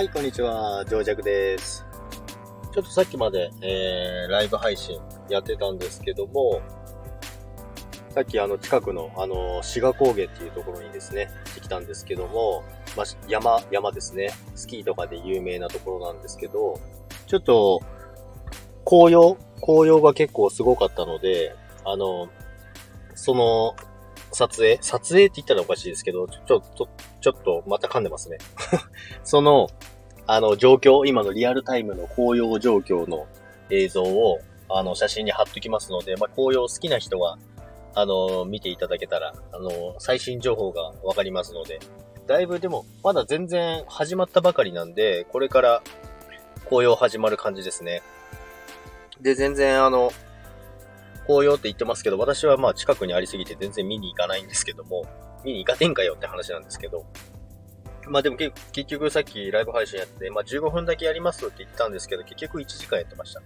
はい、こんにちは、上尺です。ちょっとさっきまで、ライブ配信やってたんですけども、さっき近くの志賀高原っていうところにですね、行ってきたんですけども、まあ、山ですね、スキーとかで有名なところなんですけど、ちょっと紅葉が結構すごかったので、その撮影って言ったらおかしいですけど、ちょっとまた噛んでますね。その、状況、今のリアルタイムの紅葉状況の映像を、写真に貼っときますので、まあ、紅葉好きな人は、見ていただけたら、最新情報がわかりますので、だいぶでも、まだ全然始まったばかりなんで、これから紅葉始まる感じですね。で、全然紅葉って言ってますけど、私はまあ近くにありすぎて全然見に行かないんですけども、見に行かてんかよって話なんですけど、まあでも結局さっきライブ配信やって、まあ15分だけやりますって言ったんですけど、結局1時間やってました。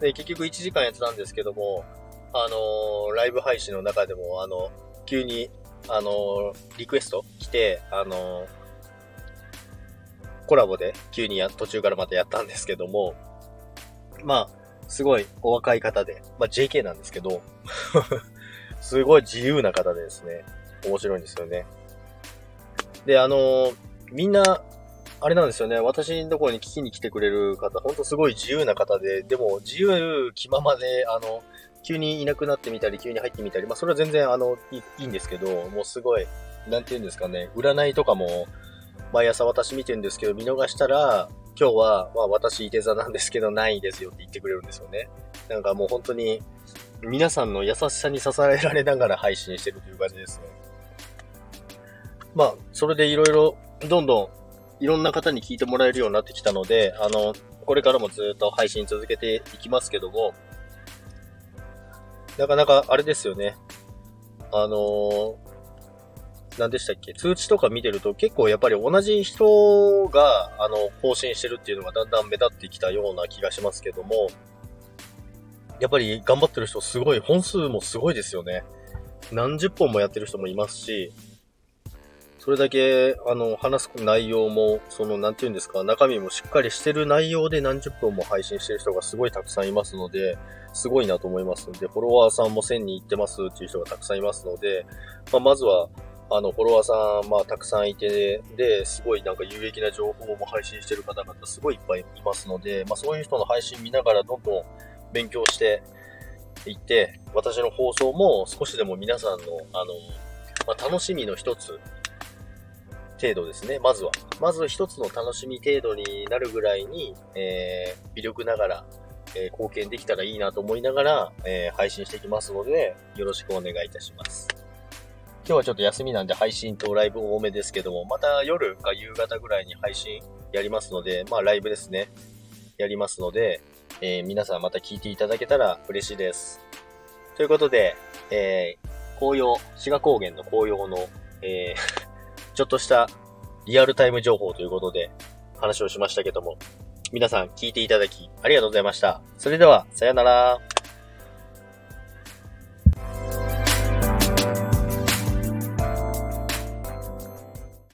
で、結局1時間やってたんですけども、ライブ配信の中でも、急に、リクエスト来て、コラボで急に途中からまたやったんですけども、まあ、すごいお若い方で、まあ、JK なんですけど、すごい自由な方でですね、面白いんですよね。で、みんな、あれなんですよね、私のところに聞きに来てくれる方、ほんとすごい自由な方で、でも自由気ままで、急にいなくなってみたり、急に入ってみたり、まあ、それは全然、いいんですけど、もうすごい、なんて言うんですかね、占いとかも、毎朝私見てるんですけど、見逃したら、今日は、まあ、私、いて座なんですけど、ないですよって言ってくれるんですよね。なんかもう本当に、皆さんの優しさに支えられながら配信してるという感じですね。まあ、それでいろいろ、どんどん、いろんな方に聞いてもらえるようになってきたので、これからもずっと配信続けていきますけども、なかなか、あれですよね。何でしたっけ、通知とか見てると結構やっぱり同じ人が更新してるっていうのがだんだん目立ってきたような気がしますけども、やっぱり頑張ってる人すごい、本数もすごいですよね。何十本もやってる人もいますし、それだけ話す内容も、そのなんていうんですか、中身もしっかりしてる内容で何十本も配信してる人がすごいたくさんいますので、すごいなと思いますので、フォロワーさんも1000人いってますっていう人がたくさんいますので、まあ、まずはフォロワーさん、まあ、たくさんいて、で、すごいなんか有益な情報も配信してる方々すごいいっぱいいますので、まあ、そういう人の配信見ながらどんどん勉強していって、私の放送も少しでも皆さんの、まあ、楽しみの一つ程度ですね、まずは。まず一つの楽しみ程度になるぐらいに、微力ながら、貢献できたらいいなと思いながら、配信していきますので、よろしくお願いいたします。今日はちょっと休みなんで配信とライブ多めですけども、また夜か夕方ぐらいに配信やりますので、まあライブですね。やりますので、皆さんまた聞いていただけたら嬉しいです。ということで、紅葉、志賀高原の紅葉の、ちょっとしたリアルタイム情報ということで話をしましたけども、皆さん聞いていただきありがとうございました。それでは、さよなら。